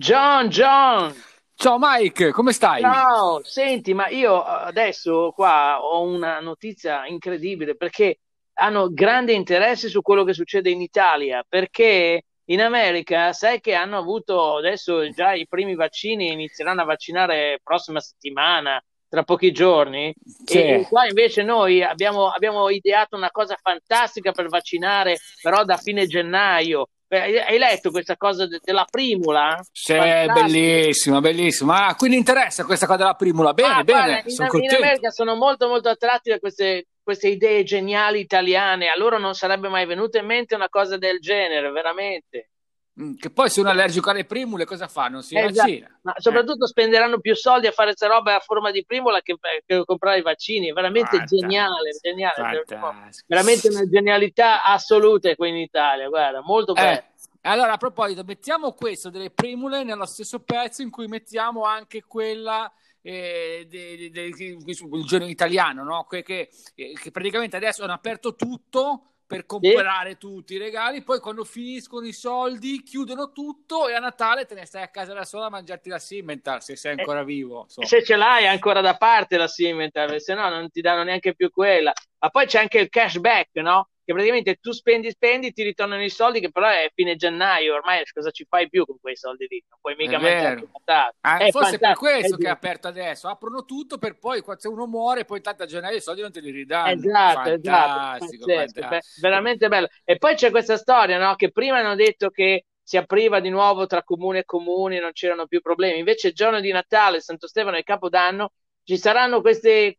John! Ciao Mike, come stai? Ciao, senti, ma io adesso qua ho una notizia incredibile, perché hanno grande interesse su quello che succede in Italia, perché in America sai che hanno avuto adesso già i primi vaccini, inizieranno a vaccinare prossima settimana, tra pochi giorni, sì. E qua invece noi abbiamo ideato una cosa fantastica per vaccinare, però da fine gennaio. Hai letto questa cosa della primula? Sì, fantastica. bellissima. Ah, quindi interessa questa cosa della primula. Bene, sono contento. In America sono molto, molto attratti da queste idee geniali italiane. A loro non sarebbe mai venuta in mente una cosa del genere, veramente. Che poi se uno è allergico alle primule cosa fa? Non si vaccina. Ma soprattutto spenderanno più soldi a fare questa roba a forma di primula che comprare i vaccini. Veramente geniale. Veramente una genialità assoluta qui in Italia, guarda, molto bello. Allora, a proposito, mettiamo questo delle primule nello stesso pezzo in cui mettiamo anche quella del genere italiano, no? Che praticamente adesso hanno aperto tutto per comprare tutti i regali, poi quando finiscono i soldi chiudono tutto e a Natale te ne stai a casa da sola a mangiarti la Simmental, se sei ancora vivo. So. Se ce l'hai ancora da parte la Simmental, se no non ti danno neanche più quella. Ma poi c'è anche il cashback, no? Che praticamente tu spendi, ti ritornano i soldi, che però è fine gennaio, ormai cosa ci fai più con quei soldi lì? Non puoi mica mangiare Natale. Forse per questo che è aperto adesso, aprono tutto per poi, se uno muore, poi tanto a gennaio i soldi non te li ridanno. Esatto, fantastico. Veramente bello. E poi c'è questa storia, no? Che prima hanno detto che si apriva di nuovo tra comune e comune, non c'erano più problemi. Invece il giorno di Natale, Santo Stefano e Capodanno, ci saranno questi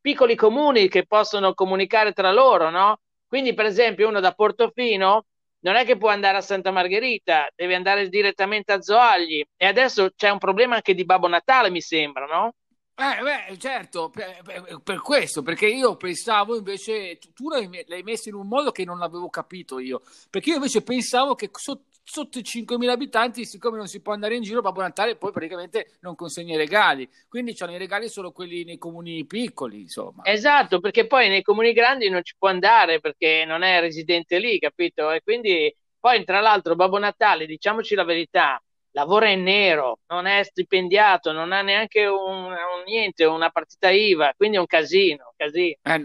piccoli comuni che possono comunicare tra loro, no? Quindi, per esempio, uno da Portofino non è che può andare a Santa Margherita, deve andare direttamente a Zoagli. E adesso c'è un problema anche di Babbo Natale, mi sembra, no? Certo, per questo, perché io pensavo invece, tu l'hai messo in un modo che non l'avevo capito io, perché io invece pensavo che sotto i 5.000 abitanti, siccome non si può andare in giro, Babbo Natale poi praticamente non consegna i regali, quindi c'hanno i regali solo quelli nei comuni piccoli, insomma. Esatto, perché poi nei comuni grandi non ci può andare perché non è residente lì, capito? E quindi poi, tra l'altro, Babbo Natale, diciamoci la verità, lavora in nero, non è stipendiato, non ha neanche una partita IVA, quindi è un casino.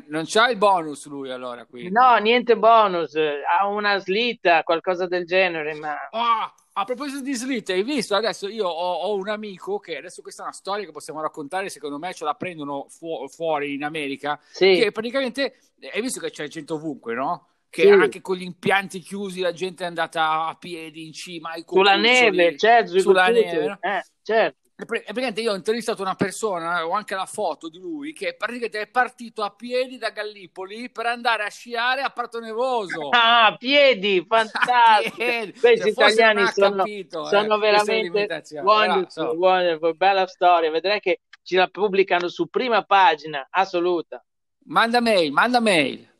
Non c'ha il bonus lui, allora, quindi? No, niente bonus, ha una slitta, qualcosa del genere, ma... A proposito di slitte, hai visto? Adesso io ho un amico che adesso, questa è una storia che possiamo raccontare, secondo me ce la prendono fuori in America, sì. Che praticamente, hai visto che c'è gente ovunque, no? Che anche con gli impianti chiusi la gente è andata a piedi in cima ai sulla neve, certo, sulla neve, no? Certo. E praticamente io ho intervistato una persona, ho anche la foto di lui, che praticamente è partito a piedi da Gallipoli per andare a sciare a Prato Nevoso. A piedi, fantastico! Questi italiani sono veramente wonderful, bella storia. Vedrai che ci la pubblicano su prima pagina assoluta. Manda mail.